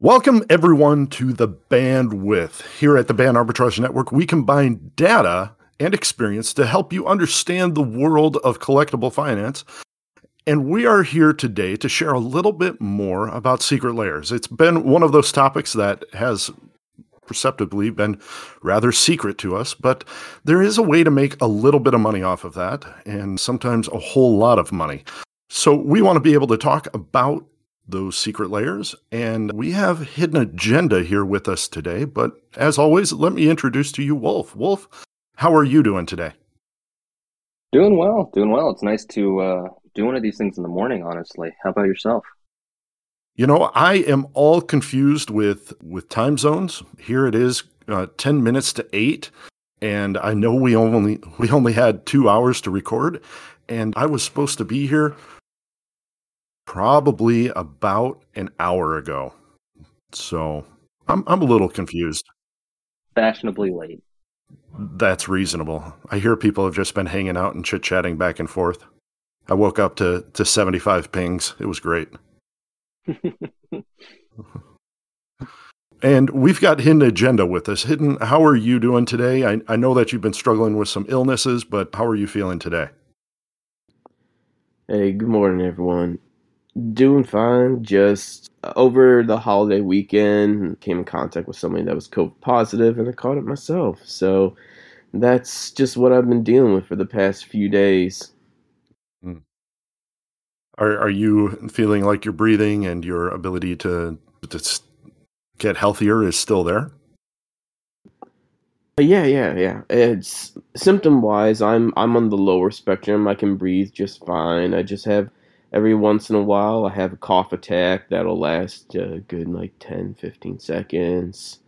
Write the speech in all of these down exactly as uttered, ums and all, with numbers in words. Welcome everyone to The Bandwidth. Here at the Band Arbitrage Network, we combine data and experience to help you understand the world of collectible finance. And we are here today to share a little bit more about Secret Lairs. It's been one of those topics that has perceptibly been rather secret to us, but there is a way to make a little bit of money off of that, and sometimes a whole lot of money. So we want to be able to talk about those secret layers, and we have Hidden Agenda here with us today. But as always, let me introduce to you Wolf. Wolf, how are you doing today? Doing well, doing well. It's nice to uh, do one of these things in the morning, honestly. How about yourself? You know, I am all confused with, with time zones. Here it is, uh, ten minutes to eight, and I know we only we only had two hours to record, and I was supposed to be here probably about an hour ago. So I'm I'm a little confused. Fashionably late. That's reasonable. I hear people have just been hanging out and chit-chatting back and forth. I woke up to, to seventy-five pings. It was great. And we've got Hidden Agenda with us. Hidden, how are you doing today? I, I know that you've been struggling with some illnesses, but how are you feeling today? Hey, good morning, everyone. Doing fine. Just over the holiday weekend, came in contact with somebody that was COVID positive, and I caught it myself. So that's just what I've been dealing with for the past few days. Mm. Are Are you feeling like you're breathing and your ability to, to get healthier is still there? Yeah, yeah, yeah. It's symptom wise, I'm I'm on the lower spectrum. I can breathe just fine. I just have. Every once in a while, I have a cough attack that'll last a good, like, ten, fifteen seconds.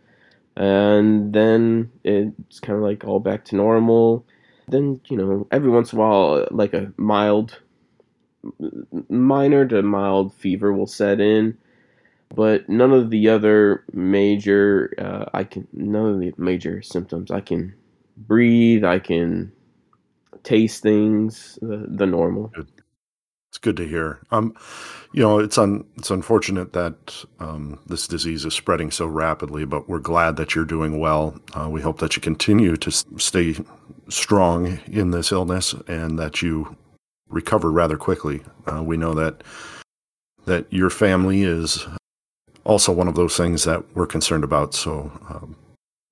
And then it's kind of, like, all back to normal. Then, you know, every once in a while, like, a mild, minor to mild fever will set in. But none of the other major, uh, I can, none of the major symptoms. I can breathe, I can taste things, the, the normal. Good. It's good to hear. Um, you know, it's un, it's unfortunate that um, this disease is spreading so rapidly, but we're glad that you're doing well. Uh, we hope that you continue to stay strong in this illness and that you recover rather quickly. Uh, we know that that your family is also one of those things that we're concerned about. So um,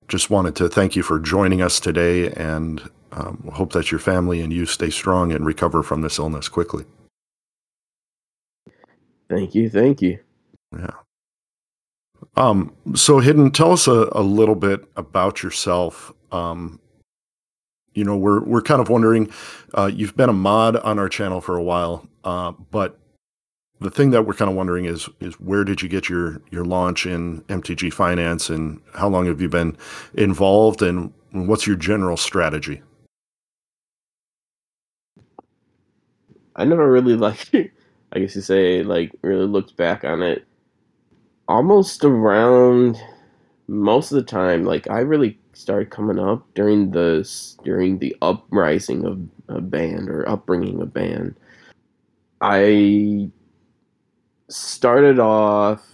just wanted to thank you for joining us today, and um, hope that your family and you stay strong and recover from this illness quickly. Thank you, thank you. Yeah. Um, so, Hidden, tell us a, a little bit about yourself. Um, you know, we're we're kind of wondering, uh, you've been a mod on our channel for a while, uh, but the thing that we're kind of wondering is is where did you get your, your launch in M T G Finance, and how long have you been involved, and what's your general strategy? I never really liked it. I guess you say, like, really looked back on it almost around most of the time. Like, I really started coming up during the during the uprising of a band or upbringing of band. I started off,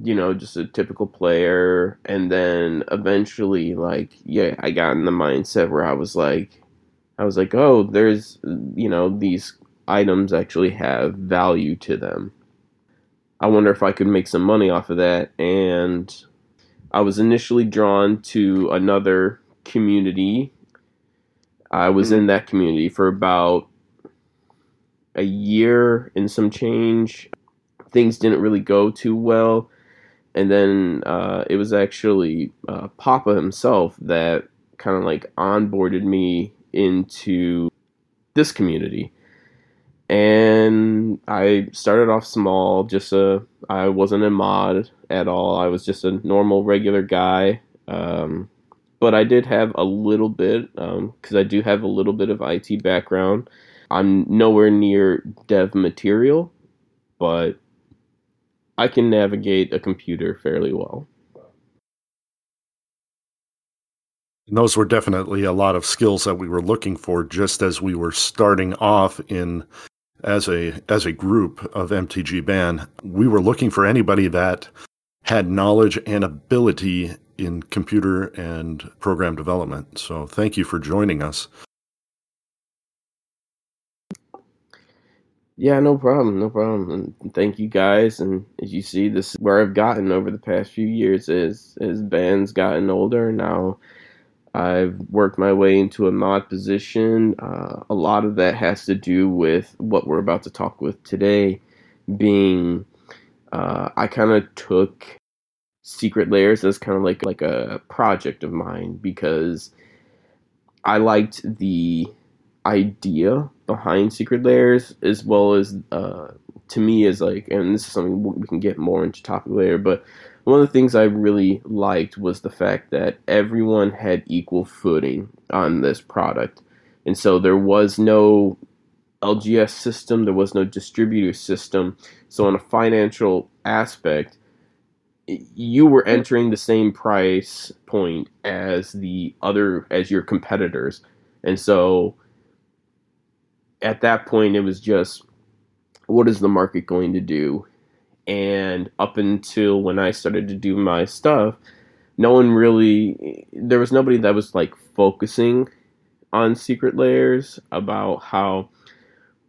you know, just a typical player, and then eventually, like, yeah, I got in the mindset where I was like, I was like, oh, there's, you know, these items actually have value to them. I wonder if I could make some money off of that. And I was initially drawn to another community. I was mm-hmm. in that community for about a year and some change. Things didn't really go too well. And then uh, it was actually uh, Papa himself that kind of like onboarded me into this community. And I started off small, just a, I wasn't a mod at all. I was just a normal, regular guy. Um, but I did have a little bit, um, because I do have a little bit of I T background. I'm nowhere near dev material, but I can navigate a computer fairly well. And those were definitely a lot of skills that we were looking for just as we were starting off in... As a as a group of M T G Ban, we were looking for anybody that had knowledge and ability in computer and program development. So thank you for joining us. Yeah, no problem, no problem. And thank you guys. And as you see, this is where I've gotten over the past few years as, as band's gotten older. Now I've worked my way into a mod position. Uh, a lot of that has to do with what we're about to talk with today being, uh, I kind of took Secret Lairs as kind of like, like a project of mine because I liked the idea behind Secret Lairs, as well as uh, to me is like, and this is something we can get more into topic later, but one of the things I really liked was the fact that everyone had equal footing on this product. And so there was no L G S system, there was no distributor system. So on a financial aspect, you were entering the same price point as the other, as your competitors. And so at that point, it was just, what is the market going to do? And up until when I started to do my stuff, no one really, there was nobody that was like focusing on Secret Lairs about how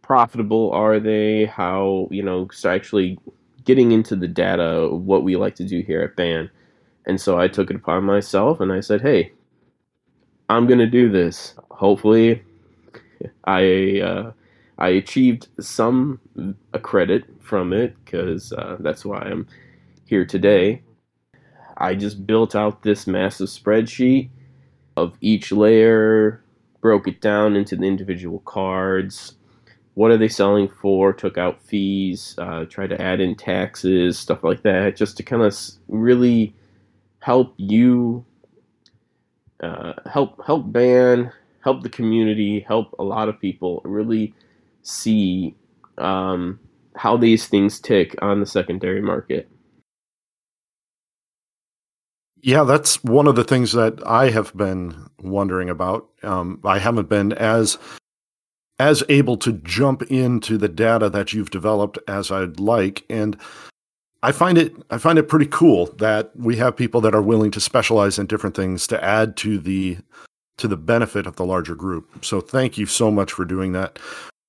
profitable are they, how, you know, so actually getting into the data, what we like to do here at Band. And so I took it upon myself and I said, hey, I'm going to do this. Hopefully I uh, I achieved some a credit from it, because uh, that's why I'm here today. I just built out this massive spreadsheet of each layer, broke it down into the individual cards. What are they selling for? Took out fees, uh, tried to add in taxes, stuff like that, just to kind of really help you, uh, help help Band, help the community, help a lot of people really see um, how these things tick on the secondary market. Yeah, that's one of the things that I have been wondering about. Um, I haven't been as as able to jump into the data that you've developed as I'd like. And I find it I find it pretty cool that we have people that are willing to specialize in different things to add to the to the benefit of the larger group. So thank you so much for doing that.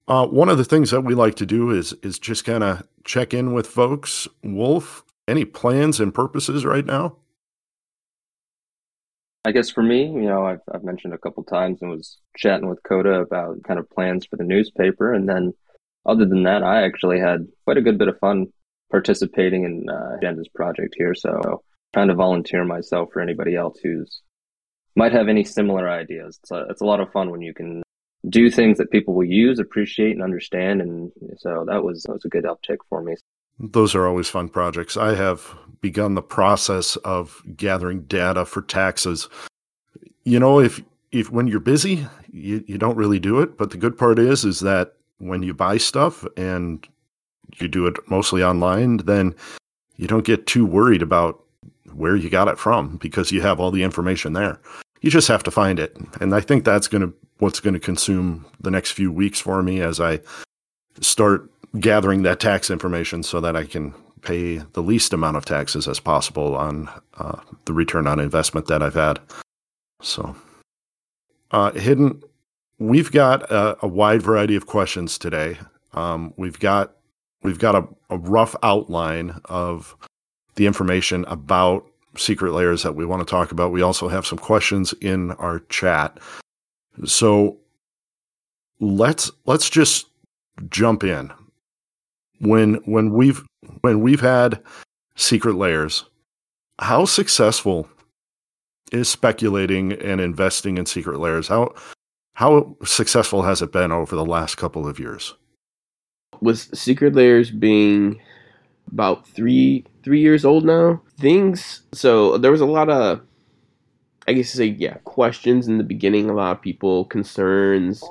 Uh, one of the things that we like to do is is just kind of check in with folks. Wolf, any plans and purposes right now? I guess for me, you know, I've, I've mentioned a couple times and was chatting with Coda about kind of plans for the newspaper. And then other than that, I actually had quite a good bit of fun participating in uh, Agenda's project here. So trying to volunteer myself for anybody else who's might have any similar ideas. It's a, it's a lot of fun when you can do things that people will use, appreciate, and understand. And so that was, that was a good uptick for me. Those are always fun projects. I have begun the process of gathering data for taxes. You know, if if when you're busy, you, you don't really do it. But the good part is, is that when you buy stuff and you do it mostly online, then you don't get too worried about where you got it from because you have all the information there. You just have to find it. And I think that's going to what's going to consume the next few weeks for me as I start gathering that tax information so that I can pay the least amount of taxes as possible on uh, the return on investment that I've had. So uh, Hidden, we've got a, a wide variety of questions today. Um, we've got, we've got a, a rough outline of the information about Secret Lairs that we want to talk about. We also have some questions in our chat. So let's, let's just jump in. When when we've when we've had Secret Lairs, how successful is speculating and investing in Secret Lairs? How how successful has it been over the last couple of years? With Secret Lairs being about three three years old now, things so there was a lot of I guess to say yeah questions in the beginning, a lot of people concerns,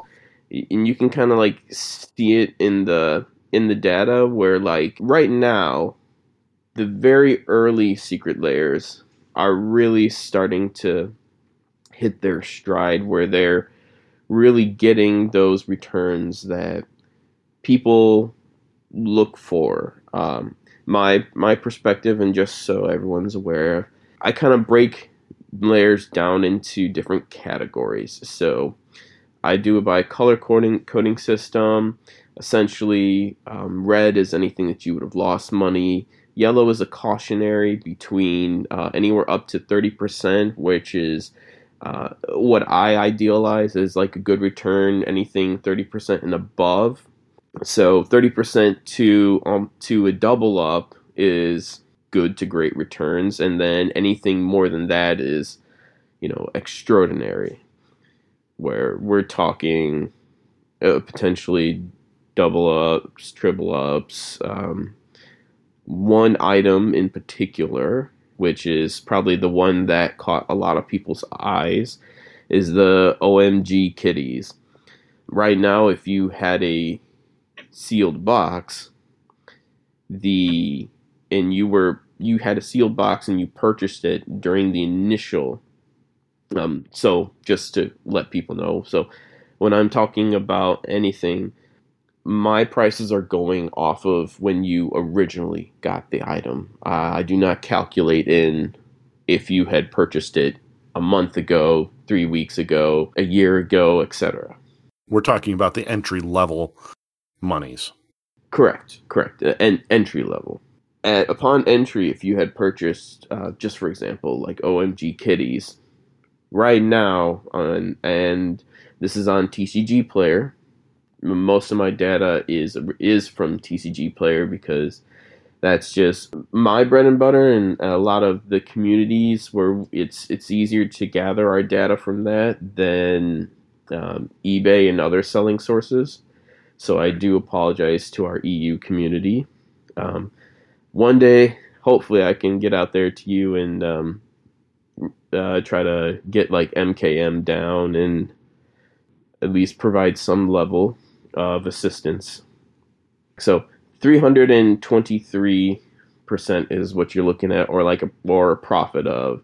and you can kind of like see it in the. in the data where like right now the very early Secret Lairs are really starting to hit their stride where they're really getting those returns that people look for. Um, my my perspective, and just so everyone's aware, I kind of break layers down into different categories. So I do it by color coding, coding system. Essentially, um, red is anything that you would have lost money. Yellow is a cautionary between uh, anywhere up to thirty percent, which is uh, what I idealize as like a good return, anything thirty percent and above. So thirty percent to um, to a double up is good to great returns, and then anything more than that is, you know, extraordinary, where we're talking uh, potentially double ups, triple ups, um, one item in particular, which is probably the one that caught a lot of people's eyes, is the O M G Kitties. Right now, if you had a sealed box, the and you were you had a sealed box and you purchased it during the initial. Um, so just to let people know, so when I'm talking about anything, my prices are going off of when you originally got the item. Uh, I do not calculate in if you had purchased it a month ago, three weeks ago, a year ago, et cetera. We're talking about the entry level monies. Correct, correct. And entry level. At, upon entry, if you had purchased, uh, just for example, like O M G Kitties, right now, on and this is on T C G Player. Most of my data is is from T C G Player because that's just my bread and butter, and a lot of the communities where it's it's easier to gather our data from that than um, eBay and other selling sources. So I do apologize to our E U community. Um, one day, hopefully, I can get out there to you and um, uh, try to get like M K M down and at least provide some level of assistance. So three hundred twenty-three percent is what you're looking at, or like a or a profit of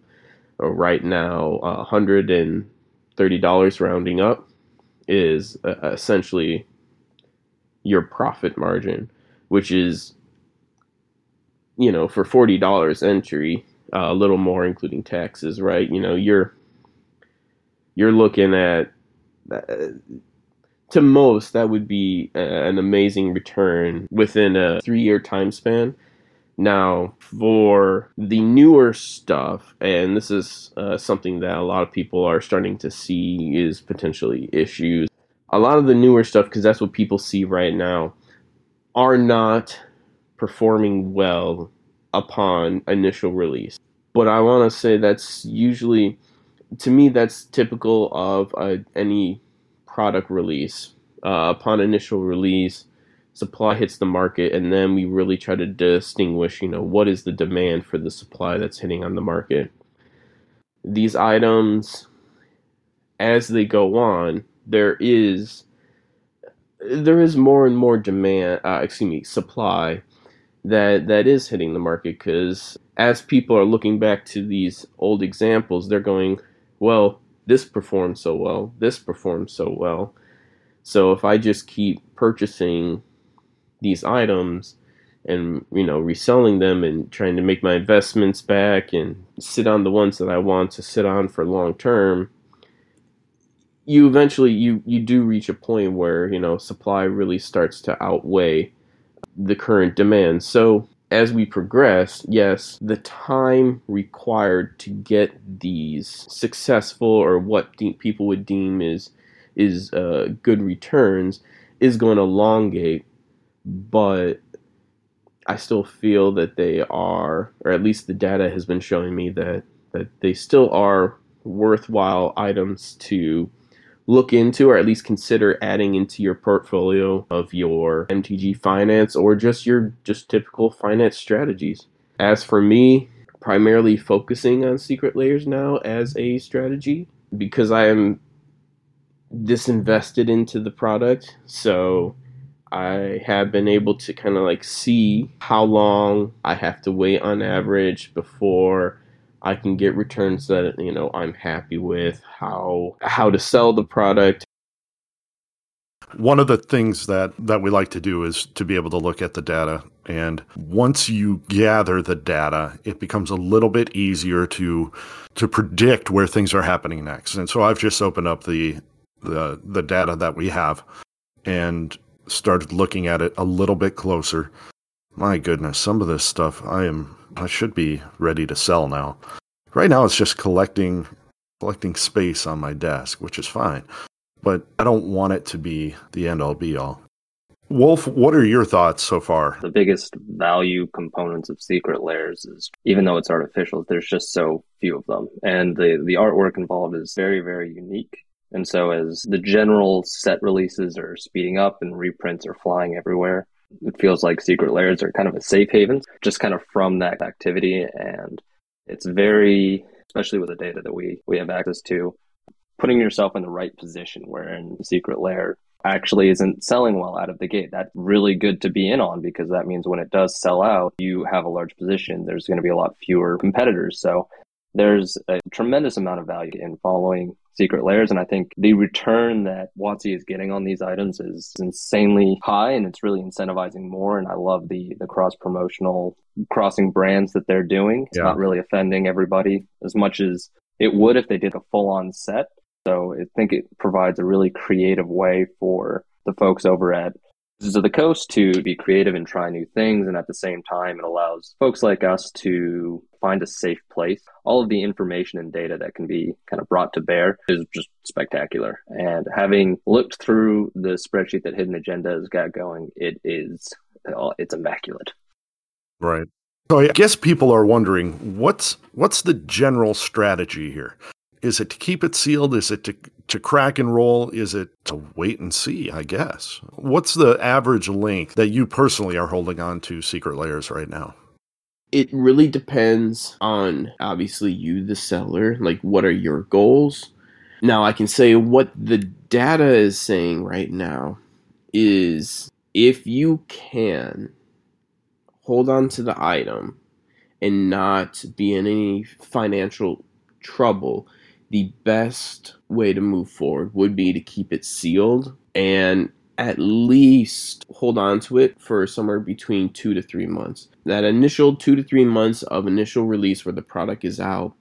right now uh, one hundred thirty dollars rounding up is uh, essentially your profit margin, which is, you know, for forty dollars entry, uh, a little more including taxes, right? You know, you're you're looking at uh, to most, that would be an amazing return within a three-year time span. Now, for the newer stuff, and this is uh, something that a lot of people are starting to see is potentially issues. A lot of the newer stuff, because that's what people see right now, are not performing well upon initial release. But I want to say that's usually, to me, that's typical of uh, any product release. Uh, upon initial release, supply hits the market, and then we really try to distinguish, you know, what is the demand for the supply that's hitting on the market. These items, as they go on, there is there is more and more demand, uh, excuse me, supply that that is hitting the market, because as people are looking back to these old examples, they're going, well, this performed so well, this performed so well. So if I just keep purchasing these items and, you know, reselling them and trying to make my investments back and sit on the ones that I want to sit on for long term, you eventually, you, you do reach a point where, you know, supply really starts to outweigh the current demand. So as we progress, yes, the time required to get these successful, or what de- people would deem is is uh, good returns, is going to elongate, but I still feel that they are, or at least the data has been showing me that, that they still are worthwhile items to look into, or at least consider adding into your portfolio of your M T G Finance or just your just typical finance strategies. As for me, primarily focusing on Secret Lairs now as a strategy because I am disinvested into the product, so I have been able to kind of like see how long I have to wait on average before I can get returns that, you know, I'm happy with, how how to sell the product. one of the things that, that we like to do is to be able to look at the data. And once you gather the data, it becomes a little bit easier to to predict where things are happening next. And so I've just opened up the the, the data that we have and started looking at it a little bit closer. My goodness, some of this stuff I am I should be ready to sell now. Right now it's just collecting collecting space on my desk, which is fine. But I don't want it to be the end-all be-all. Wolf, what are your thoughts so far? The biggest value components of Secret Lairs is, even though it's artificial, there's just so few of them. And the, the artwork involved is very, very unique. And so as the general set releases are speeding up and reprints are flying everywhere, it feels like Secret Lairs are kind of a safe haven, just kind of from that activity. And it's very, especially with the data that we, we have access to, putting yourself in the right position where in Secret Lair actually isn't selling well out of the gate. That's really good to be in on, because that means when it does sell out, you have a large position. There's going to be a lot fewer competitors. So there's a tremendous amount of value in following Secret Lairs. And I think the return that WotC is getting on these items is insanely high, and it's really incentivizing more. And I love the the cross-promotional, crossing brands that they're doing. It's yeah. not really offending everybody as much as it would if they did a full-on set. So I think it provides a really creative way for the folks over at Wizards of the Coast to be creative and try new things. And at the same time, it allows folks like us to find a safe place. All of the information and data that can be kind of brought to bear is just spectacular. And having looked through the spreadsheet that Hidden Agenda has got going, it is, it's immaculate. Right. So I guess people are wondering, what's what's the general strategy here? Is it to keep it sealed? Is it to to crack and roll? Is it to wait and see, I guess? What's the average length that you personally are holding on to Secret Lairs right now? It really depends on, obviously, you, the seller. Like, what are your goals? Now, I can say what the data is saying right now is if you can hold on to the item and not be in any financial trouble, the best way to move forward would be to keep it sealed and at least hold on to it for somewhere between two to three months. That initial two to three months of initial release where the product is out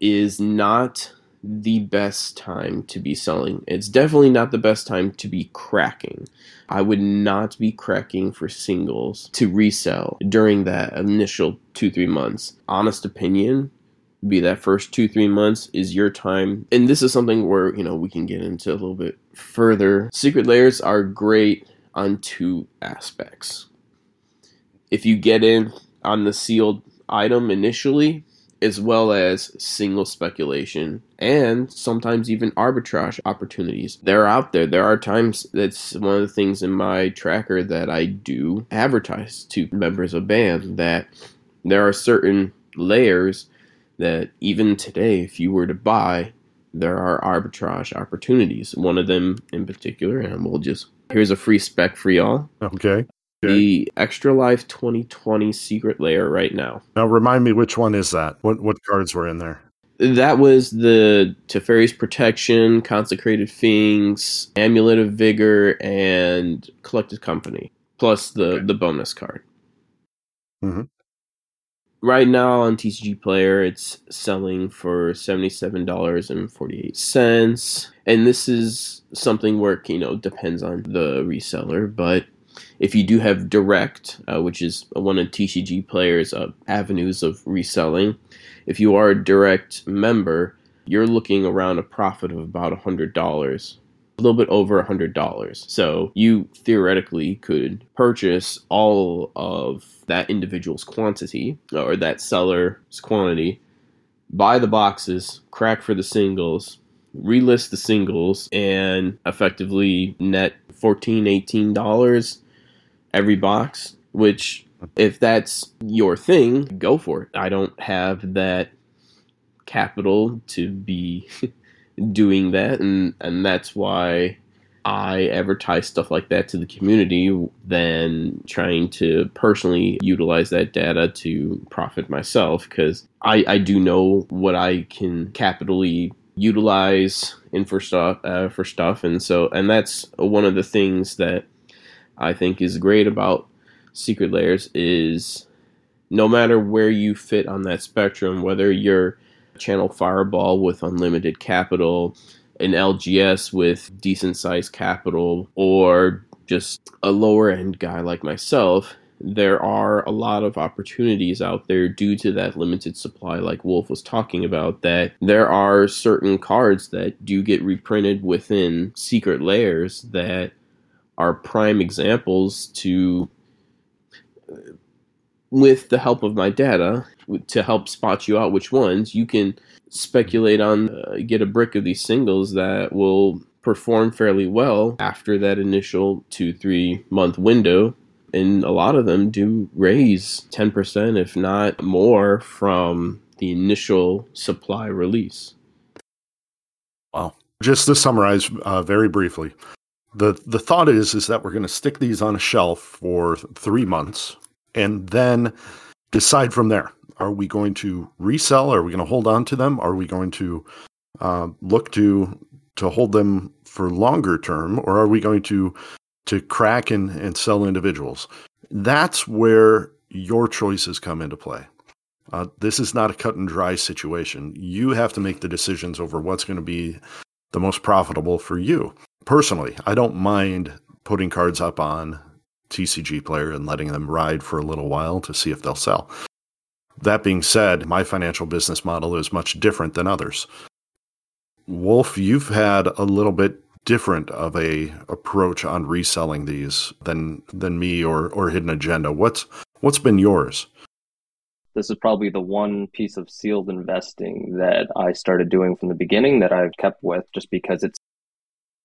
is not the best time to be selling. It's definitely not the best time to be cracking. I would not be cracking for singles to resell during that initial two, three months. Honest opinion, be that first two, three months is your time. And this is something where, you know, we can get into a little bit further. Secret Lairs are great on two aspects. If you get in on the sealed item initially, as well as single speculation and sometimes even arbitrage opportunities. They're out there. There are times, that's one of the things in my tracker that I do advertise to members of BAM, that there are certain layers that even today, if you were to buy, there are arbitrage opportunities. One of them in particular, and we'll just, here's a free spec for y'all. Okay. okay. The Extra Life twenty twenty Secret Lair right now. Now remind me, which one is that? What what cards were in there? That was the Teferi's Protection, Consecrated Fiends, Amulet of Vigor, and Collective Company, plus the, okay. the bonus card. Mm-hmm. Right now on T C G Player, it's selling for seventy-seven dollars and forty-eight cents. And this is something where, you know, depends on the reseller. But if you do have direct, uh, which is one of T C G Player's uh, avenues of reselling, if you are a direct member, you're looking around a profit of about one hundred dollars. A little bit over one hundred dollars. So you theoretically could purchase all of that individual's quantity or that seller's quantity, buy the boxes, crack for the singles, relist the singles, and effectively net fourteen dollars, eighteen dollars every box, which if that's your thing, go for it. I don't have that capital to be doing that, and and that's why I advertise stuff like that to the community than trying to personally utilize that data to profit myself, because I, I do know what I can capitally utilize in for stuff uh, for stuff, and so and that's one of the things that I think is great about Secret Lairs is no matter where you fit on that spectrum, whether you're Channel Fireball with unlimited capital, an L G S with decent sized capital, or just a lower end guy like myself, there are a lot of opportunities out there due to that limited supply, like Wolf was talking about, that there are certain cards that do get reprinted within Secret Lairs that are prime examples to, with the help of my data, to help spot you out which ones, you can speculate on, uh, get a brick of these singles that will perform fairly well after that initial two, three month window. And a lot of them do raise ten percent, if not more, from the initial supply release. Wow. Just to summarize uh, very briefly, the, the thought is, is that we're going to stick these on a shelf for three months and then decide from there. Are we going to resell? Are we going to hold on to them? Are we going to uh, look to to hold them for longer term? Or are we going to... to crack and, and sell individuals? That's where your choices come into play. Uh, this is not a cut and dry situation. You have to make the decisions over what's going to be the most profitable for you. Personally, I don't mind putting cards up on T C G Player and letting them ride for a little while to see if they'll sell. That being said, my financial business model is much different than others. Wolf, you've had a little bit different of a approach on reselling these than than me or or Hidden Agenda. What's what's been yours? This is probably the one piece of sealed investing that I started doing from the beginning that I've kept with, just because it's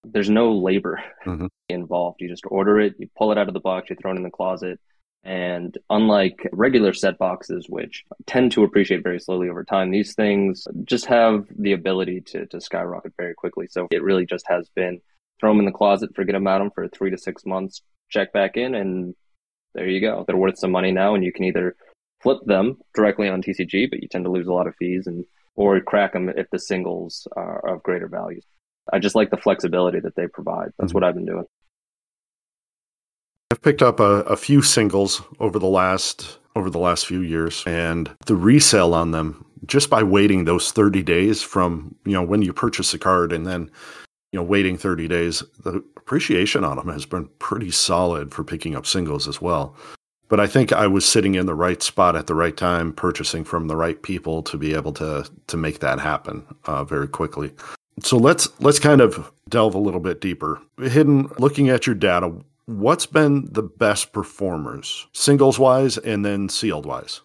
there's no labor mm-hmm. involved. You just order it, you pull it out of the box, you throw it in the closet. And unlike regular set boxes, which tend to appreciate very slowly over time, these things just have the ability to, to skyrocket very quickly. So it really just has been throw them in the closet, forget about them for three to six months, check back in, and there you go. They're worth some money now, and you can either flip them directly on T C G, but you tend to lose a lot of fees, and or crack them if the singles are of greater value. I just like the flexibility that they provide. That's mm-hmm. what I've been doing. I've picked up a, a few singles over the last over the last few years, and the resale on them, just by waiting those thirty days from, you know, when you purchase a card and then, you know, waiting thirty days, the appreciation on them has been pretty solid for picking up singles as well. But I think I was sitting in the right spot at the right time, purchasing from the right people to be able to to make that happen uh, very quickly. So let's let's kind of delve a little bit deeper. Hidden, looking at your data, what's been the best performers, singles-wise and then sealed-wise?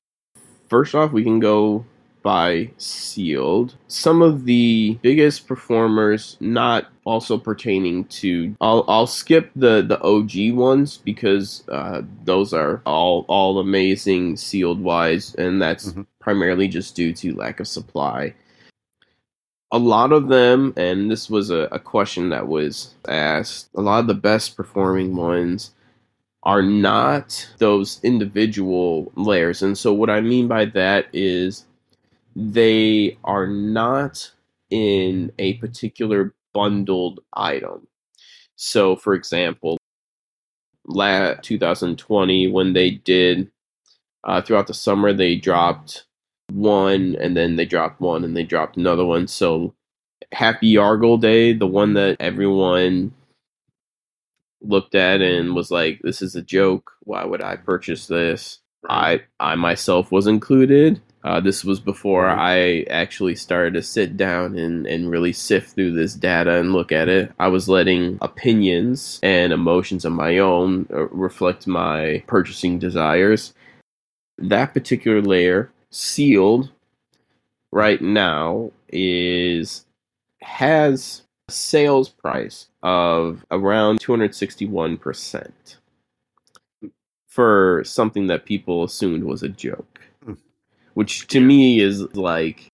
First off, we can go by sealed. Some of the biggest performers, not also pertaining to... I'll, I'll skip the, the O G ones because uh, those are all, all amazing sealed-wise, and that's mm-hmm. primarily just due to lack of supply. A lot of them, and this was a, a question that was asked, a lot of the best performing ones are not those individual layers. And so what I mean by that is they are not in a particular bundled item. So, for example, last twenty twenty, when they did, uh, throughout the summer, they dropped one, and then they dropped one, and they dropped another one. So Happy Yargle Day, the one that everyone looked at and was like, this is a joke, why would I purchase this? I I myself was included. Uh, this was before I actually started to sit down and, and really sift through this data and look at it. I was letting opinions and emotions of my own reflect my purchasing desires. That particular layer, sealed right now, is has a sales price of around two hundred sixty-one percent for something that people assumed was a joke, which to me is like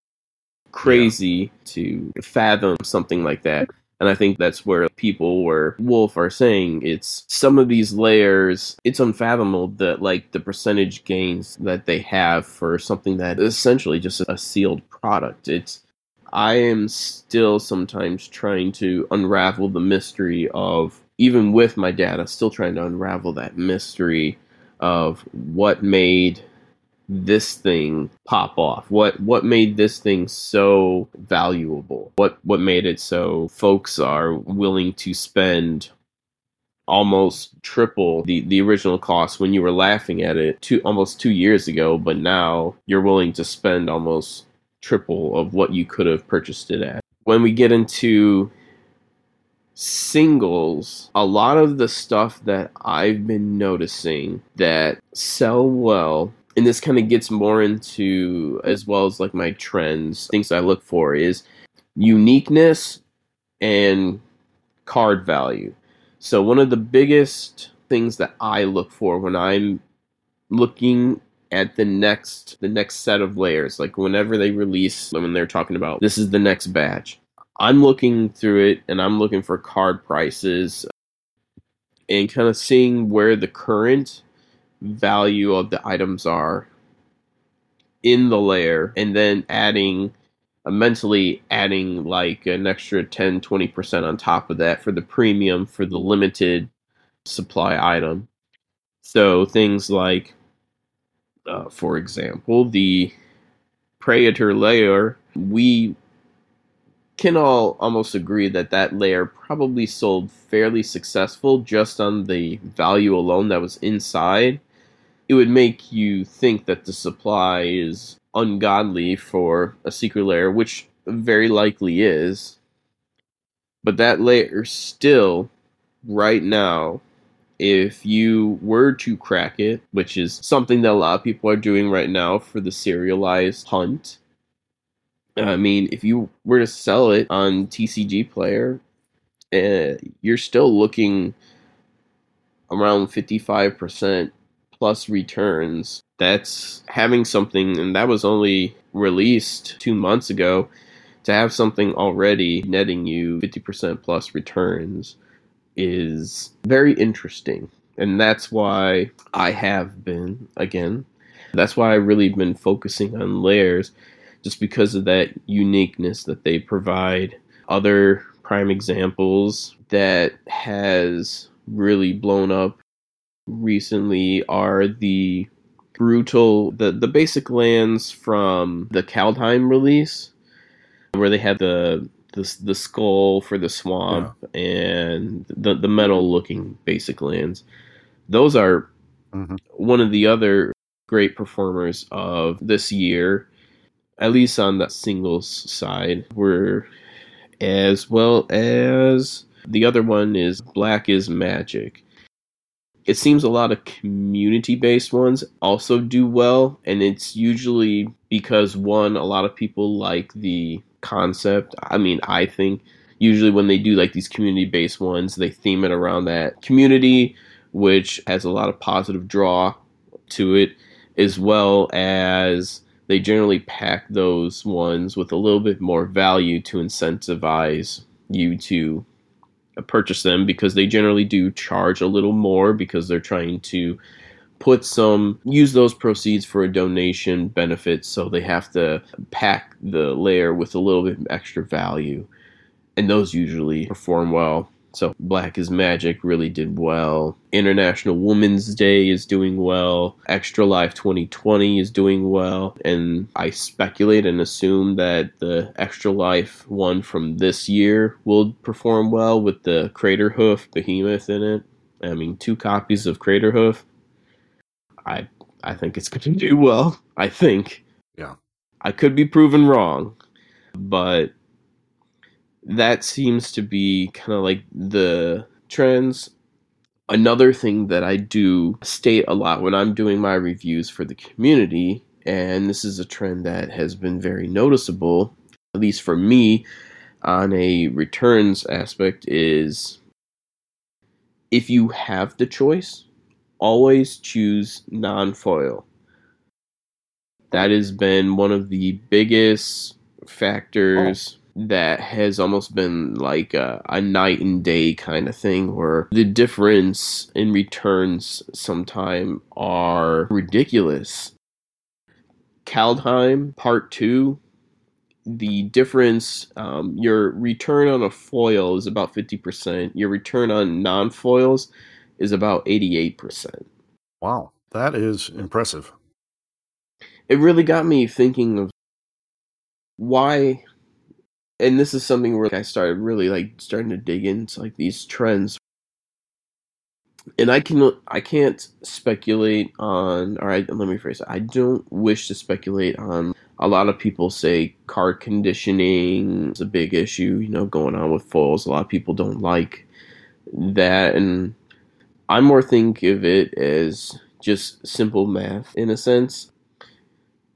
crazy yeah. to fathom something like that. And I think that's where people were, Wolf are saying, it's some of these layers, it's unfathomable that like the percentage gains that they have for something that is essentially just a sealed product. It's I am still sometimes trying to unravel the mystery of, even with my data, still trying to unravel that mystery of what made this thing pop off. What what made this thing so valuable? What what made it so folks are willing to spend almost triple the, the original cost when you were laughing at it two, almost two years ago, but now you're willing to spend almost triple of what you could have purchased it at. When we get into singles, a lot of the stuff that I've been noticing that sell well, and this kind of gets more into, as well as like my trends, things I look for, is uniqueness and card value. So one of the biggest things that I look for when I'm looking at the next the next set of layers, like whenever they release, when they're talking about this is the next batch, I'm looking through it and I'm looking for card prices and kind of seeing where the current value of the items are in the layer, and then adding mentally adding like an extra ten to twenty percent on top of that for the premium for the limited supply item. So things like, uh, for example, the Praetor layer, we can all almost agree that that layer probably sold fairly successful just on the value alone that was inside. It would make you think that the supply is ungodly for a secret layer, which very likely is, but that layer still, right now, if you were to crack it, which is something that a lot of people are doing right now for the serialized hunt, I mean, if you were to sell it on T C G Player, uh, you're still looking around fifty-five percent plus returns. That's having something, and that was only released two months ago, to have something already netting you fifty percent plus returns is very interesting. And that's why I have been, again, that's why I've really been focusing on layers, just because of that uniqueness that they provide. Other prime examples that has really blown up recently are the brutal the the basic lands from the Kaldheim release, where they had the the, the skull for the swamp, yeah, and the the metal looking basic lands. Those are mm-hmm. one of the other great performers of this year, at least on the singles side, were, as well as the other one is Black is Magic. It seems a lot of community-based ones also do well, and it's usually because, one, a lot of people like the concept. I mean, I think usually when they do like these community-based ones, they theme it around that community, which has a lot of positive draw to it, as well as they generally pack those ones with a little bit more value to incentivize you to purchase them, because they generally do charge a little more, because they're trying to put some, use those proceeds for a donation benefit, so they have to pack the layer with a little bit extra value, and those usually perform well. So Black is Magic really did well. International Women's Day is doing well. Extra Life twenty twenty is doing well. And I speculate and assume that the Extra Life one from this year will perform well, with the Crater Hoof Behemoth in it. I mean, two copies of Crater Hoof. I I think it's going to do well. I think. Yeah. I could be proven wrong, but that seems to be kind of like the trends. Another thing that I do state a lot when I'm doing my reviews for the community, and this is a trend that has been very noticeable, at least for me, on a returns aspect, is if you have the choice, always choose non-foil. That has been one of the biggest factors. Oh. That has almost been like a, a night and day kind of thing, where the difference in returns sometimes are ridiculous. Kaldheim Part two the difference, um, your return on a foil is about fifty percent. Your return on non-foils is about eighty-eight percent. Wow, that is impressive. It really got me thinking of why, and this is something where like, I started really like starting to dig into like these trends. And I can I can't speculate on. All right, let me phrase it. I don't wish to speculate on. A lot of people say card conditioning is a big issue, you know, going on with foils. A lot of people don't like that, and I more think of it as just simple math in a sense.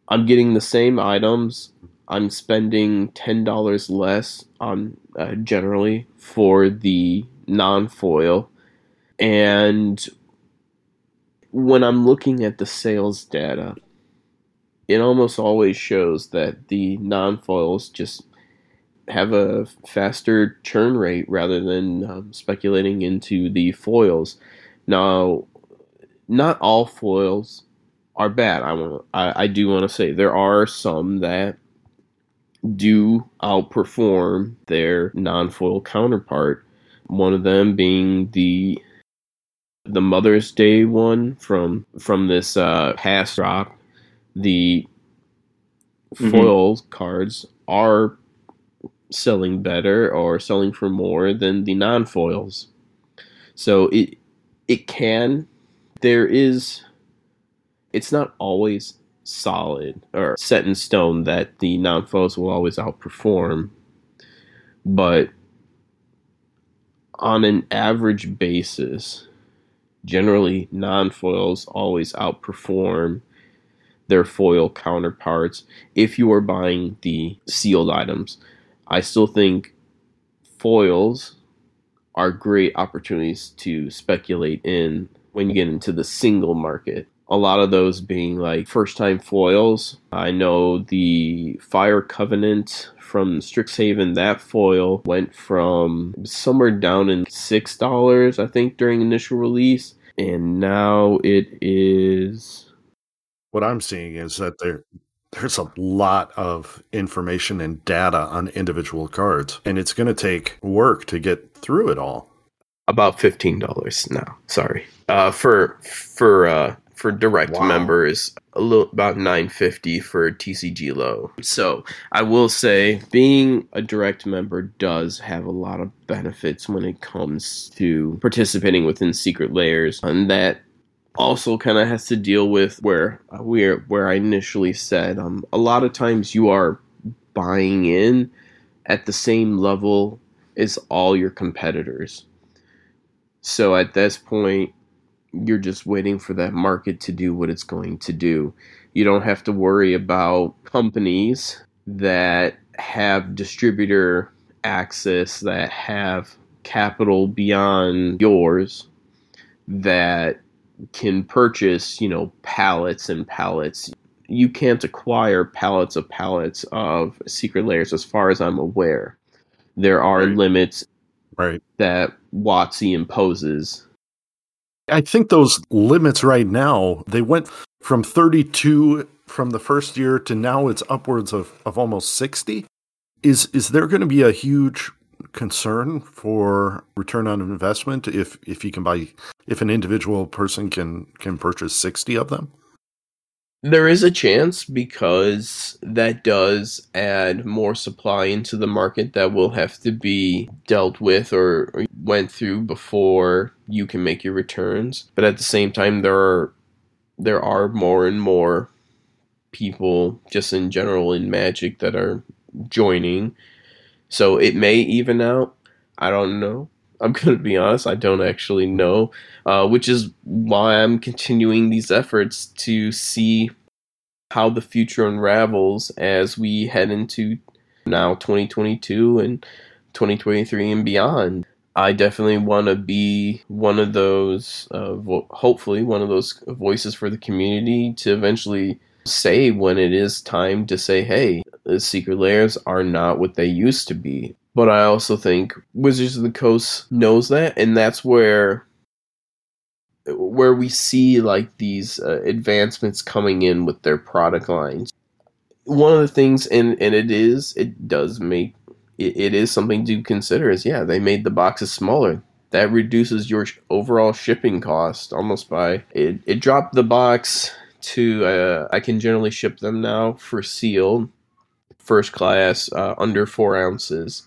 I'm getting the same items. I'm spending ten dollars less on uh, generally for the non-foil. And when I'm looking at the sales data, it almost always shows that the non-foils just have a faster churn rate rather than um, speculating into the foils. Now, not all foils are bad. I want I, I do want to say there are some that do outperform their non-foil counterpart. One of them being the the Mother's Day one from from this uh, past drop. The foil mm-hmm. cards are selling better or selling for more than the non-foils. So it it can. There is. It's not always solid or set in stone that the non-foils will always outperform, but on an average basis, generally non-foils always outperform their foil counterparts if you are buying the sealed items. I still think foils are great opportunities to speculate in when you get into the single market. A lot of those being like first-time foils. I know the Fire Covenant from Strixhaven, that foil went from somewhere down in six dollars, I think, during initial release. And now it is... What I'm seeing is that there, there's a lot of information and data on individual cards. And it's going to take work to get through it all. About fifteen dollars now. Sorry. Uh, for... for uh, For direct wow. members, a little about nine fifty for T C G Low. So I will say being a direct member does have a lot of benefits when it comes to participating within Secret Lairs, and that also kind of has to deal with where where where I initially said um, a lot of times you are buying in at the same level as all your competitors. So at this point, you're just waiting for that market to do what it's going to do. You don't have to worry about companies that have distributor access, that have capital beyond yours, that can purchase, you know, pallets and pallets. You can't acquire pallets of pallets of Secret Lairs as far as I'm aware. There are right. limits right. that WotC imposes. I think those limits right now, they went from thirty-two from the first year to now it's upwards of, of almost sixty. Is is there going to be a huge concern for return on investment if, if you can buy, if an individual person can, can purchase sixty of them? There is a chance, because that does add more supply into the market that will have to be dealt with or, or went through before you can make your returns. But at the same time, there are there are more and more people just in general in Magic that are joining. So it may even out. I don't know. I'm going to be honest, I don't actually know, uh, which is why I'm continuing these efforts to see how the future unravels as we head into now twenty twenty-two and twenty twenty-three and beyond. I definitely want to be one of those, uh, vo- hopefully one of those voices for the community to eventually say when it is time to say, hey, the Secret Lairs are not what they used to be. But I also think Wizards of the Coast knows that, and that's where where we see like these uh, advancements coming in with their product lines. one of the things, and, and it is, it does make, it, it is something to consider is, yeah, they made the boxes smaller. That reduces your sh- overall shipping cost almost by, it, it dropped the box to, uh, I can generally ship them now for sealed, first class, uh, under four ounces.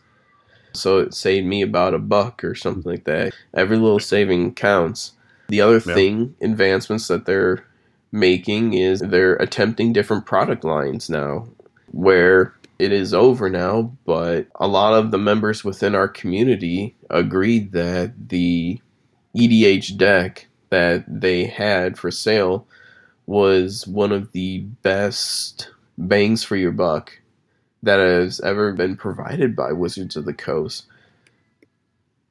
So it saved me about a buck or something like that. Every little saving counts. The other yeah. thing, advancements that they're making is they're attempting different product lines now, where it is over now, but a lot of the members within our community agreed that the E D H deck that they had for sale was one of the best bangs for your buck that has ever been provided by Wizards of the Coast.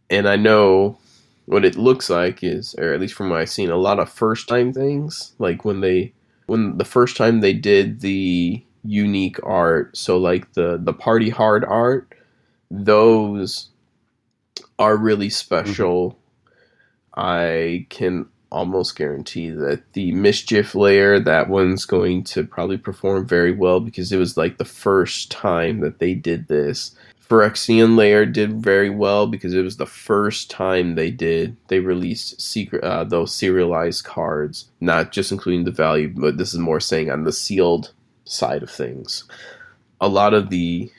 And I know what it looks like is, or at least from what I've seen, a lot of first-time things. Like when they, when the first time they did the unique art, so like the, the party hard art, those are really special. Mm-hmm. I can almost guarantee that the Mischief Lair, that one's going to probably perform very well because it was like the first time that they did this. Phyrexian Lair did very well because it was the first time they did. They released secret, uh, those serialized cards, not just including the value, but this is more saying on the sealed side of things. A lot of the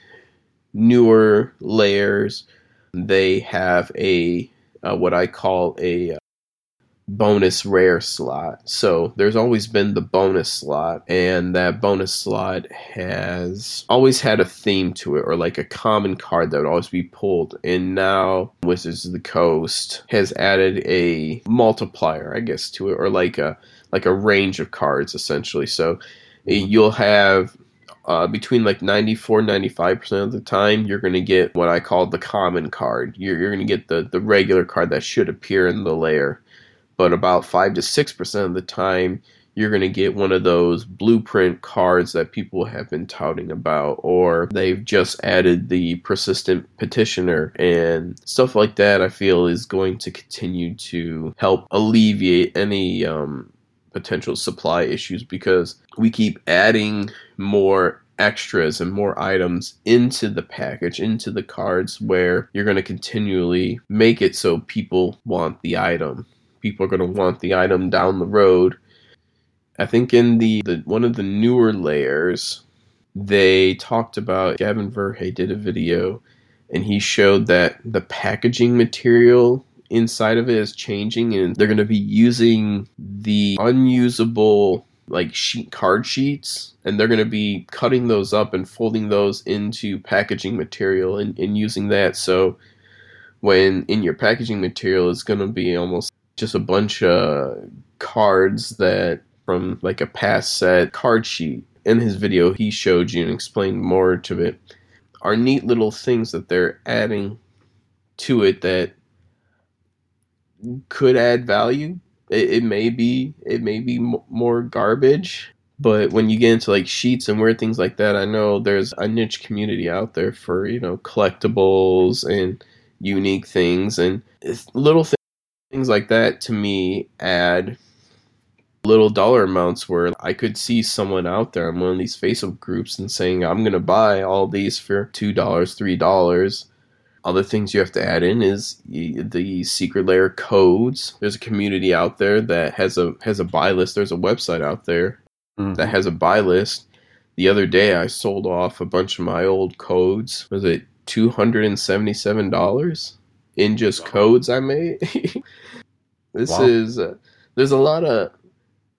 newer layers, they have a uh, what I call a bonus rare slot. So there's always been the bonus slot, and that bonus slot has always had a theme to it, or like a common card that would always be pulled. And now Wizards of the Coast has added a multiplier, I guess, to it, or like a like a range of cards essentially. So you'll have uh, between like ninety-four, ninety-five percent of the time, you're going to get what I call the common card. You're, you're going to get the, the regular card that should appear in the lair. But about five to six percent of the time, you're going to get one of those blueprint cards that people have been touting about, or they've just added the Persistent Petitioner and stuff like that. I feel is going to continue to help alleviate any um, potential supply issues because we keep adding more extras and more items into the package, into the cards, where you're going to continually make it so people want the item. People are going to want the item down the road. I think in the, the one of the newer layers, they talked about, Gavin Verhey did a video, and he showed that the packaging material inside of it is changing, and they're going to be using the unusable like sheet card sheets, and they're going to be cutting those up and folding those into packaging material and, and using that. So when in your packaging material, it's going to be almost just a bunch of cards that from like a past set card sheet. In his video, he showed you and explained more to it are neat little things that they're adding to it that could add value. It, it may be it may be m- more garbage, but when you get into like sheets and weird things like that, I know there's a niche community out there for, you know, collectibles and unique things and little things. Things like that, to me, add little dollar amounts where I could see someone out there in one of these Facebook groups and saying, I'm going to buy all these for two dollars, three dollars. Other things you have to add in is the Secret Lair codes. There's a community out there that has a has a buy list. There's a website out there mm-hmm. that has a buy list. The other day, I sold off a bunch of my old codes. Was it two hundred seventy-seven dollars? In just codes I made. This wow. is, uh, there's a lot of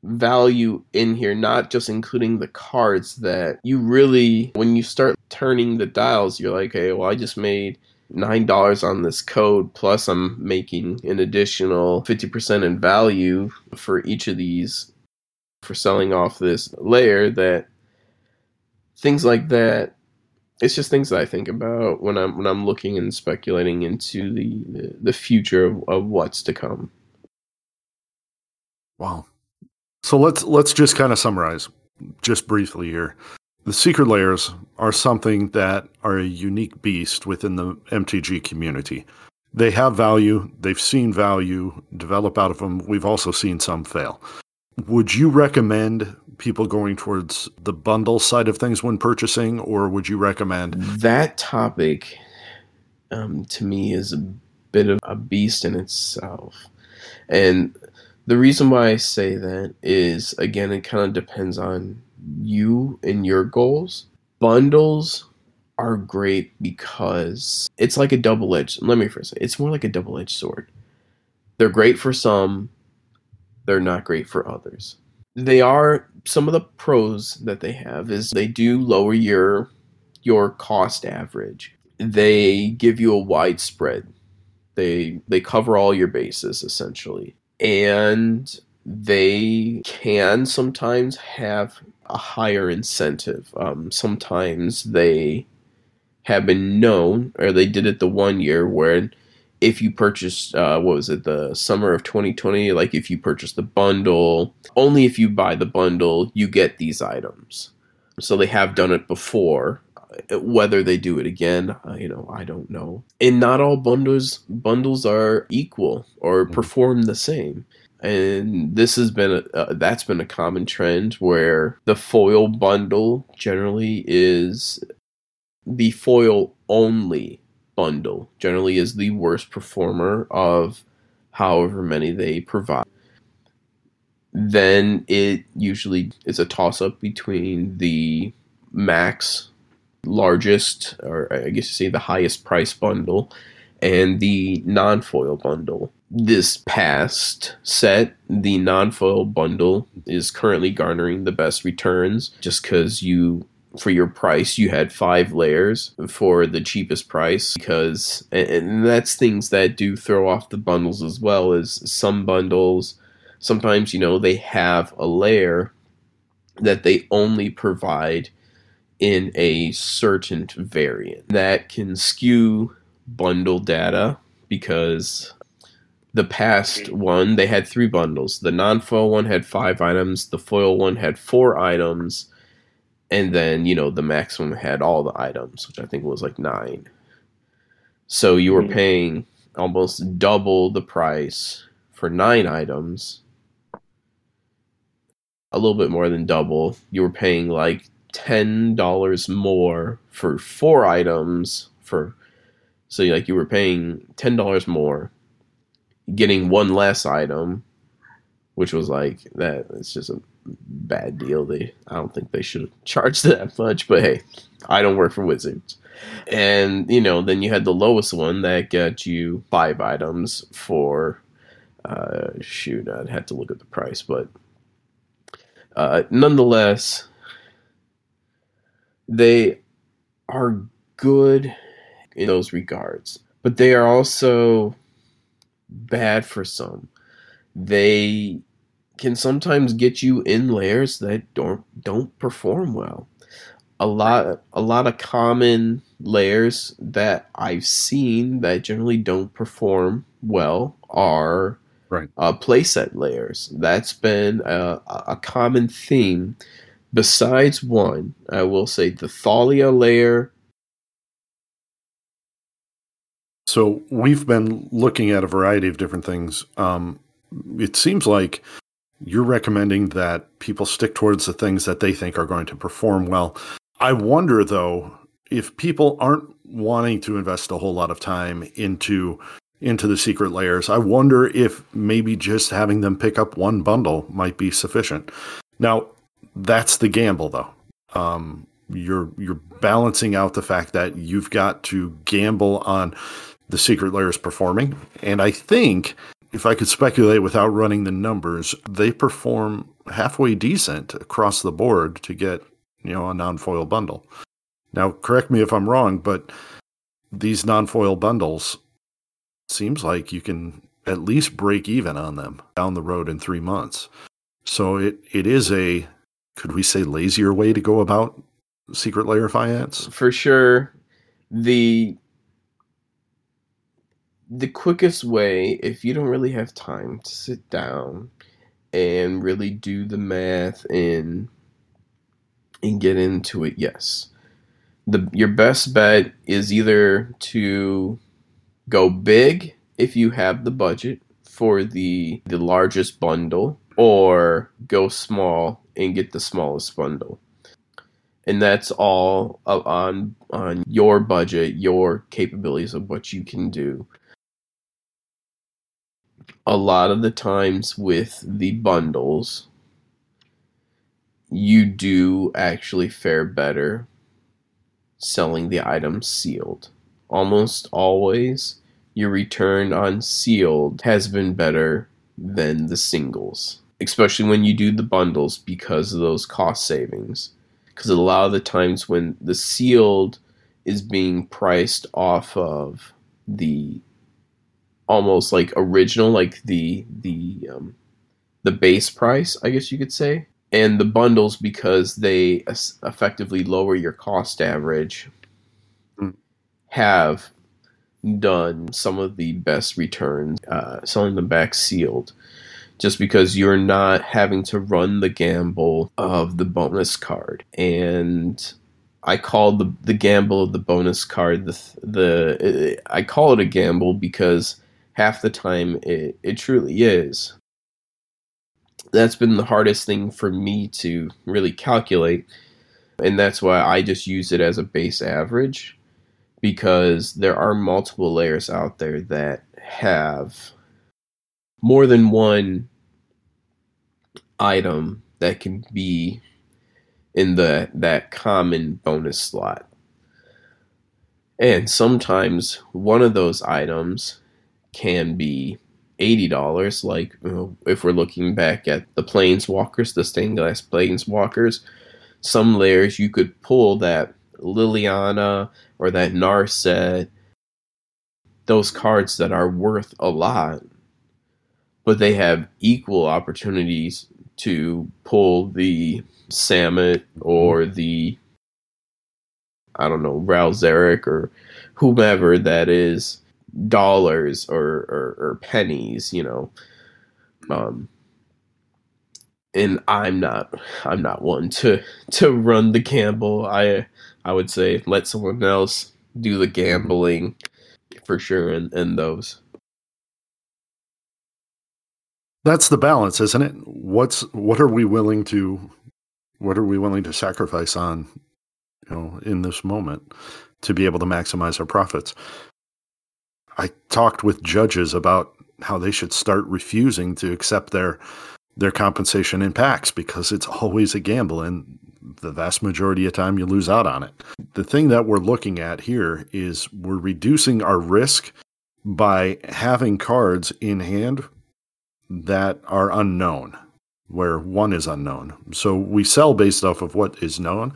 value in here, not just including the cards that you really, when you start turning the dials, you're like, hey, well, I just made nine dollars on this code, plus I'm making an additional fifty percent in value for each of these, for selling off this layer, that things like that. It's just things that I think about when I'm when I'm looking and speculating into the the future of, of what's to come. Wow. So let's let's just kind of summarize just briefly here. The Secret Lairs are something that are a unique beast within the M T G community. They have value. They've seen value develop out of them. We've also seen some fail. Would you recommend people going towards the bundle side of things when purchasing, or would you recommend? That topic, um, to me, is a bit of a beast in itself. And the reason why I say that is, again, it kind of depends on you and your goals. Bundles are great because it's like a double-edged, let me first say, it's more like a double-edged sword. They're great for some, they're not great for others. They are, some of the pros that they have is they do lower your your cost average. They give you a wide spread. They they cover all your bases, essentially. And they can sometimes have a higher incentive. Um, sometimes they have been known, or they did it the one year where if you purchased, uh, what was it, the summer of twenty twenty, like if you purchase the bundle, only if you buy the bundle, you get these items. So they have done it before. Whether they do it again, you know, I don't know. And not all bundles bundles are equal or perform the same. And this has been a, uh, that's been a common trend where the foil bundle generally is the foil only bundle generally is the worst performer of however many they provide. Then it usually is a toss-up between the max largest, or I guess you say the highest price bundle, and the non-foil bundle. This past set, the non-foil bundle is currently garnering the best returns just because you, for your price, you had five layers for the cheapest price, because, and that's things that do throw off the bundles as well, as some bundles, sometimes, you know, they have a layer that they only provide in a certain variant. That can skew bundle data, because the past one, they had three bundles. The non-foil one had five items, the foil one had four items, and then, you know, the maximum had all the items, which I think was like nine. So you were paying almost double the price for nine items, a little bit more than double. You were paying like ten dollars more for four items. For so like you were paying ten dollars more, getting one less item, which was like that. It's just a bad deal. They I don't think they should have charged that much. But hey, I don't work for Wizards. And you know, then you had the lowest one that got you five items for uh, shoot. I'd have to look at the price, but uh, nonetheless, they are good in those regards, but they are also bad for some. They can sometimes get you in layers that don't don't perform well. A lot a lot of common layers that I've seen that generally don't perform well are right. uh, playset layers. That's been a, a common theme. Besides one, I will say the Thalia layer. So we've been looking at a variety of different things. Um, it seems like you're recommending that people stick towards the things that they think are going to perform well. I wonder, though, if people aren't wanting to invest a whole lot of time into into the secret layers, I wonder if maybe just having them pick up one bundle might be sufficient. Now, that's the gamble, though. Um, you're you're balancing out the fact that you've got to gamble on the secret layers performing. And I think, if I could speculate without running the numbers, they perform halfway decent across the board to get, you know, a non-foil bundle. Now, correct me if I'm wrong, but these non-foil bundles, seems like you can at least break even on them down the road in three months. So it, it is a, could we say, lazier way to go about secret layer finance? For sure. The the quickest way, if you don't really have time to sit down and really do the math and and get into it, yes. The your best bet is either to go big if you have the budget for the the largest bundle, or go small and get the smallest bundle. And that's all on on your budget, your capabilities of what you can do. A lot of the times with the bundles, you do actually fare better selling the items sealed. Almost always, your return on sealed has been better than the singles, especially when you do the bundles because of those cost savings. Because a lot of the times when the sealed is being priced off of the almost like original, like the the um, the base price, I guess you could say, and the bundles, because they effectively lower your cost average, have done some of the best returns uh, selling them back sealed. Just because you're not having to run the gamble of the bonus card. And I call the the gamble of the bonus card the the I call it a gamble because half the time it, it truly is. That's been the hardest thing for me to really calculate, and that's why I just use it as a base average, because there are multiple layers out there that have more than one item that can be in the that common bonus slot. And sometimes one of those items can be eighty dollars, like you know, if we're looking back at the Planeswalkers, the Stained Glass Planeswalkers, some layers you could pull that Liliana or that Narset, those cards that are worth a lot, but they have equal opportunities to pull the Samet or the, I don't know, Ralzeric or whomever that is, dollars or, or, or pennies, you know. Um, and I'm not, I'm not one to, to run the gamble. I, I would say let someone else do the gambling for sure. And, and those. That's the balance, isn't it? What's what are we willing to, what are we willing to sacrifice on, you know, in this moment to be able to maximize our profits? I talked with judges about how they should start refusing to accept their their compensation in packs because it's always a gamble, and the vast majority of time you lose out on it. The thing that we're looking at here is we're reducing our risk by having cards in hand that are unknown, where one is unknown. So we sell based off of what is known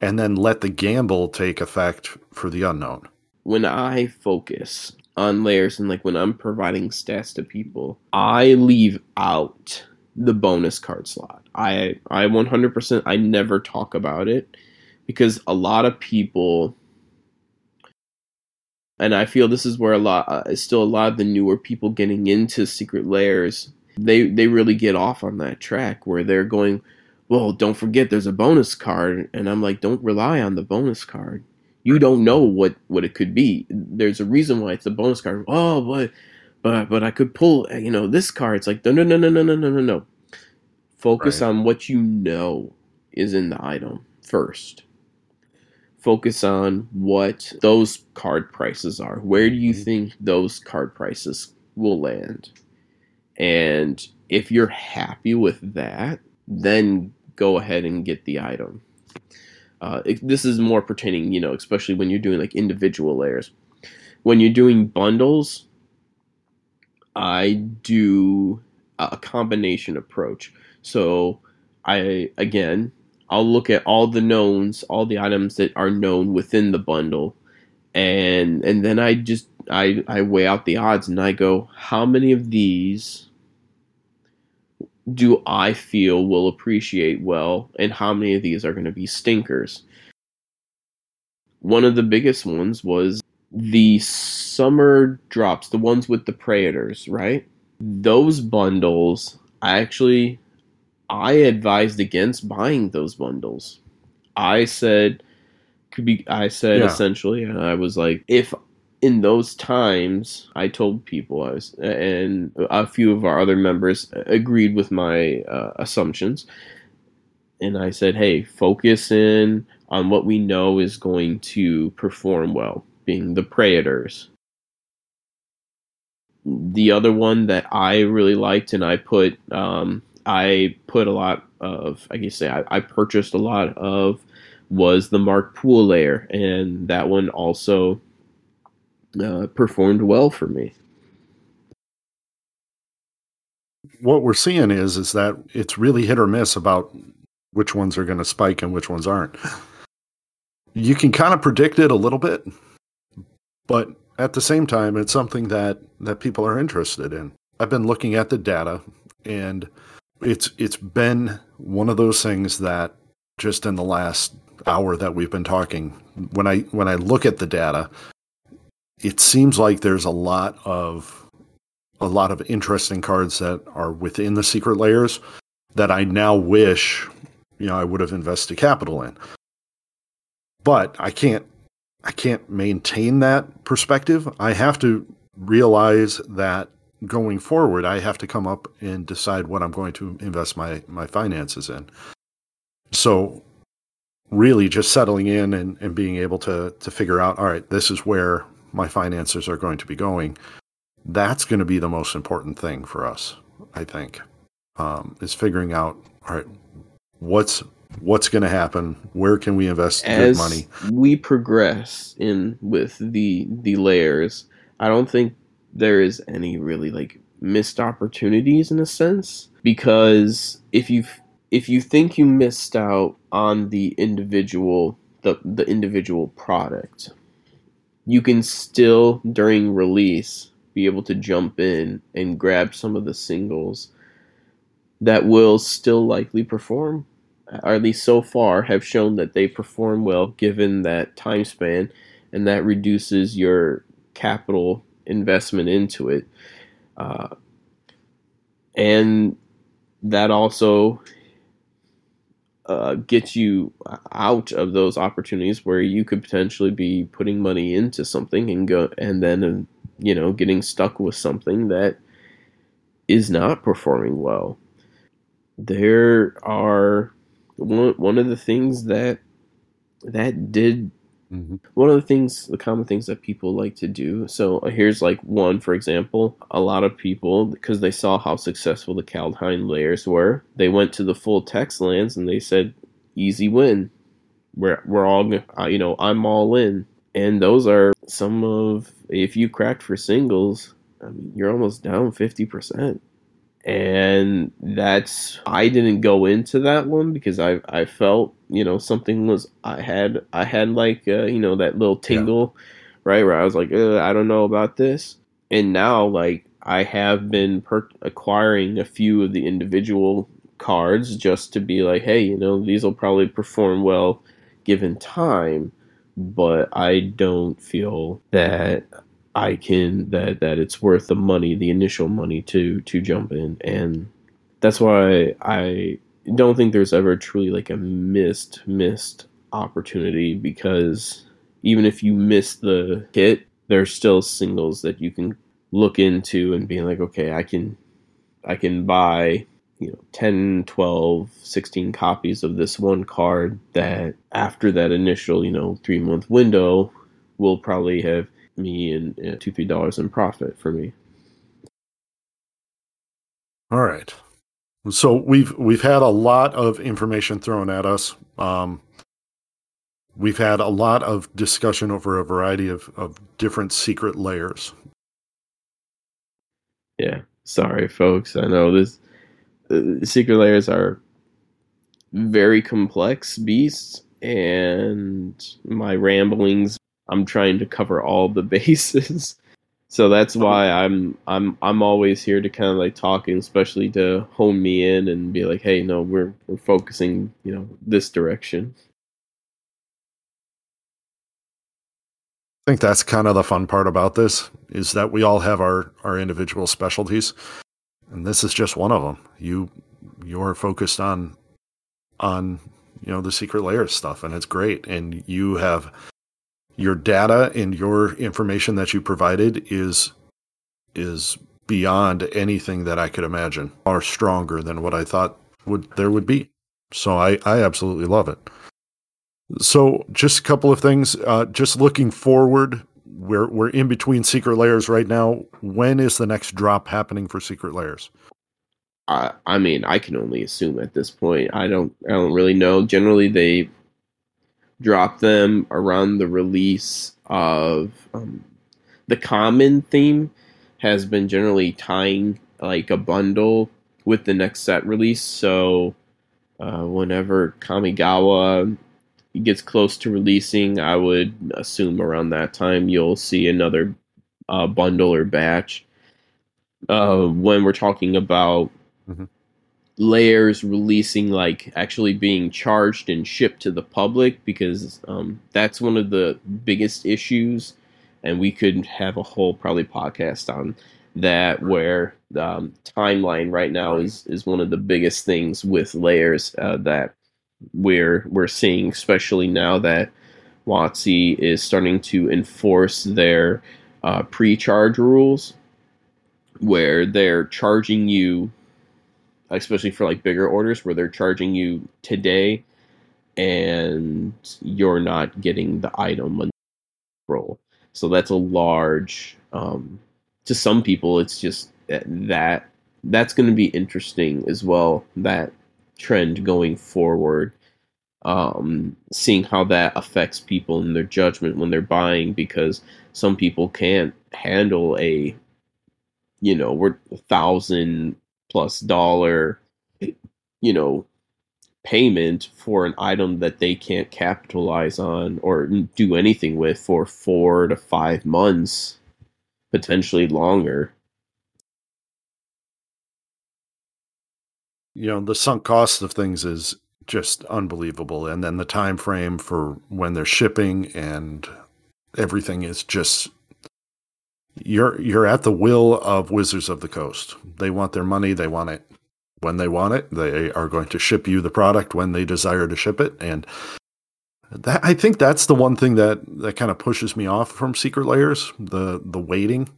and then let the gamble take effect for the unknown. When I focus on layers and like when I'm providing stats to people, I leave out the bonus card slot. I I one hundred percent, I never talk about it because a lot of people, and I feel this is where a lot, uh, still a lot of the newer people getting into Secret Lairs, they they really get off on that track where they're going, well, don't forget there's a bonus card. And I'm like, don't rely on the bonus card. You don't know what, what it could be. There's a reason why it's a bonus card. Oh, but but but I could pull, you know, this card. It's like, no, no, no, no, no, no, no, no, no. Focus right on what you know is in the item first. Focus on what those card prices are. Where do you think those card prices will land? And if you're happy with that, then go ahead and get the item. Uh, if this is more pertaining, you know, especially when you're doing like individual layers. When you're doing bundles, I do a combination approach. So I, again, I'll look at all the knowns, all the items that are known within the bundle, and and then I just I, I weigh out the odds and I go, how many of these do I feel will appreciate well, and how many of these are going to be stinkers? One of the biggest ones was the summer drops, the ones with the Praetors, right? Those bundles, I actually... I advised against buying those bundles. I said, could be. I said yeah. essentially, and I was like, if in those times, I told people, I was, and a few of our other members agreed with my uh, assumptions. And I said, hey, focus in on what we know is going to perform well, being the Praetors. The other one that I really liked, and I put um, I put a lot of, I guess I, I purchased a lot of, was the Mark Pool Lair, and that one also uh, performed well for me. What we're seeing is is that it's really hit or miss about which ones are going to spike and which ones aren't. You can kind of predict it a little bit, but at the same time, it's something that, that people are interested in. I've been looking at the data, and it's it's been one of those things that just in the last hour that we've been talking, when I when I look at the data, it seems like there's a lot of a lot of interesting cards that are within the secret layers that I now wish, you know, I would have invested capital in. But I can't I can't maintain that perspective. I have to realize that going forward, I have to come up and decide what I'm going to invest my, my finances in. So really just settling in and, and being able to to figure out, all right, this is where my finances are going to be going. That's going to be the most important thing for us, I think, um, is figuring out, all right, what's what's going to happen? Where can we invest good money? As we progress in with the the layers, I don't think there is any really like missed opportunities in a sense, because if you if you think you missed out on the individual the the individual product, you can still during release be able to jump in and grab some of the singles that will still likely perform, or at least so far, have shown that they perform well given that time span, and that reduces your capital investment into it. Uh, and that also uh, gets you out of those opportunities where you could potentially be putting money into something and go, and then uh, you know, getting stuck with something that is not performing well. There are... One one of the things that that did mm-hmm. one of the things the common things that people like to do. So here's like one, for example, a lot of people, because they saw how successful the Kaldheim layers were, they went to the full text lands and they said, "Easy win. We're we're all you know I'm all in." And those are some of, if you cracked for singles, I mean, you're almost down fifty percent. And that's, I didn't go into that one because I I felt, you know, something was, I had, I had like, uh, you know, that little tingle, yeah. right, where I was like, I don't know about this. And now, like, I have been per- acquiring a few of the individual cards just to be like, hey, you know, these will probably perform well given time, but I don't feel that... I can that that it's worth the money, the initial money to to jump in, and that's why I don't think there's ever truly like a missed missed opportunity, because even if you miss the hit, there's still singles that you can look into and be like, okay, I can I can buy, you know, ten, twelve, sixteen copies of this one card that after that initial, you know, three month window will probably have me and uh, two, three dollars in profit for me. All right. So we've we've had a lot of information thrown at us. Um, we've had a lot of discussion over a variety of, of different secret layers. Yeah. Sorry, folks. I know this. Uh, secret layers are very complex beasts, and my ramblings, I'm trying to cover all the bases, so that's why I'm I'm I'm always here to kind of like talk, and especially to hone me in and be like, hey, no, we're we're focusing, you know, this direction. I think that's kind of the fun part about this, is that we all have our, our individual specialties, and this is just one of them. You you're focused on on you know the secret layer stuff, and it's great, and you have your data and your information that you provided is is beyond anything that I could imagine, are stronger than what I thought would there would be. So I, I absolutely love it. So just a couple of things, uh, just looking forward, we're, we're in between Secret Lairs right now. When is the next drop happening for Secret Lairs? I, I mean, I can only assume at this point. I don't, I don't really know. Generally, they drop them around the release of um, the common theme has been generally tying like a bundle with the next set release. So uh, whenever Kamigawa gets close to releasing, I would assume around that time you'll see another uh, bundle or batch. Uh, when we're talking about mm-hmm. Lairs releasing, like actually being charged and shipped to the public, because um, that's one of the biggest issues, and we could have a whole probably podcast on that, where the um, timeline right now is, is one of the biggest things with Lairs uh, that we're we're seeing, especially now that WotC is starting to enforce their uh, pre-charge rules, where they're charging you, especially for like bigger orders, where they're charging you today and you're not getting the item until April. So that's a large, um, to some people, it's just that that's going to be interesting as well, that trend going forward, um, seeing how that affects people in their judgment when they're buying, because some people can't handle a, you know, we're a thousand plus dollar, you know, payment for an item that they can't capitalize on or do anything with for four to five months, potentially longer. You know, the sunk cost of things is just unbelievable. And then the time frame for when they're shipping and everything is just... You're you're at the will of Wizards of the Coast. They want their money. They want it when they want it. They are going to ship you the product when they desire to ship it. And that, I think that's the one thing that, that kind of pushes me off from Secret Lairs, the the waiting.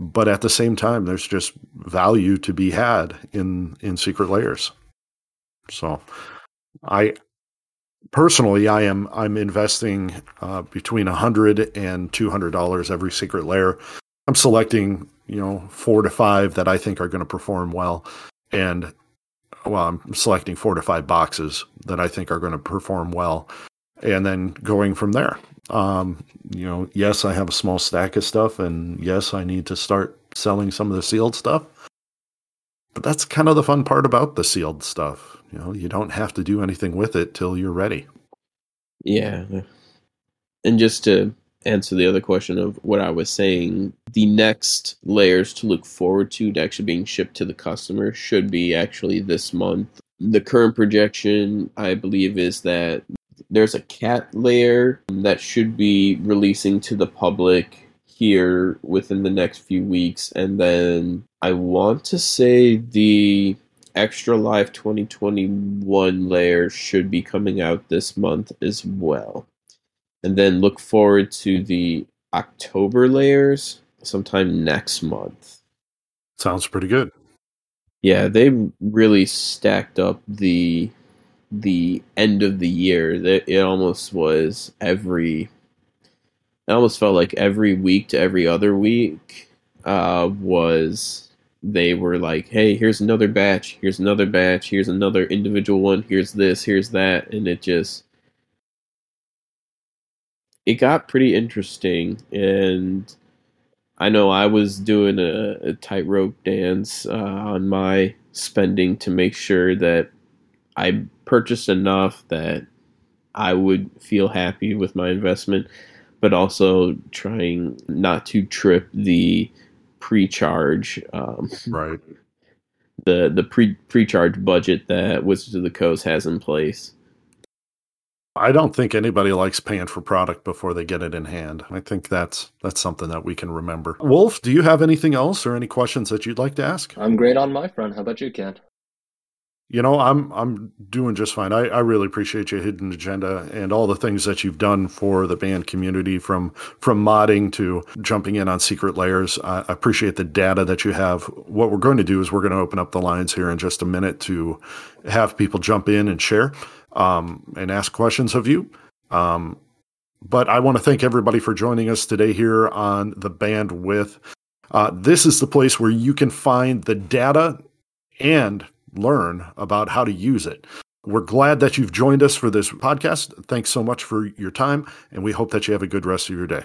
But at the same time, there's just value to be had in, in Secret Lairs. So I personally, I am I'm investing uh, between one hundred dollars and two hundred dollars every Secret Lair. I'm selecting, you know, four to five that I think are going to perform well. And, well, I'm selecting four to five boxes that I think are going to perform well. And then going from there. Um, you know, yes, I have a small stack of stuff. And yes, I need to start selling some of the sealed stuff. But that's kind of the fun part about the sealed stuff. You know, you don't have to do anything with it till you're ready. Yeah. And just to answer the other question of what I was saying, the next Lairs to look forward to, to actually being shipped to the customer, should be actually this month. The current projection, I believe, is that there's a cat Lair that should be releasing to the public here within the next few weeks. And then I want to say the Extra Life twenty twenty-one Lair should be coming out this month as well. And then look forward to the October Lairs sometime next month. Sounds pretty good. Yeah, they really stacked up the the end of the year. It almost was every... It almost felt like every week to every other week uh, was... They were like, hey, here's another batch, here's another batch, here's another individual one, here's this, here's that, and it just... It got pretty interesting, and I know I was doing a, a tightrope dance uh, on my spending to make sure that I purchased enough that I would feel happy with my investment, but also trying not to trip the pre-charge, um, right? The the pre pre-charge budget that Wizards of the Coast has in place. I don't think anybody likes paying for product before they get it in hand. I think that's that's something that we can remember. Wolf, do you have anything else or any questions that you'd like to ask? I'm great on my front. How about you, Ken? You know, I'm I'm doing just fine. I, I really appreciate your Hidden Agenda and all the things that you've done for the band community, from from modding to jumping in on Secret Lairs. I appreciate the data that you have. What we're going to do is we're going to open up the lines here in just a minute to have people jump in and share um, and ask questions of you. Um, but I want to thank everybody for joining us today here on The Bandwidth. Uh, this is the place where you can find the data and learn about how to use it. We're glad that you've joined us for this podcast. Thanks so much for your time, and we hope that you have a good rest of your day.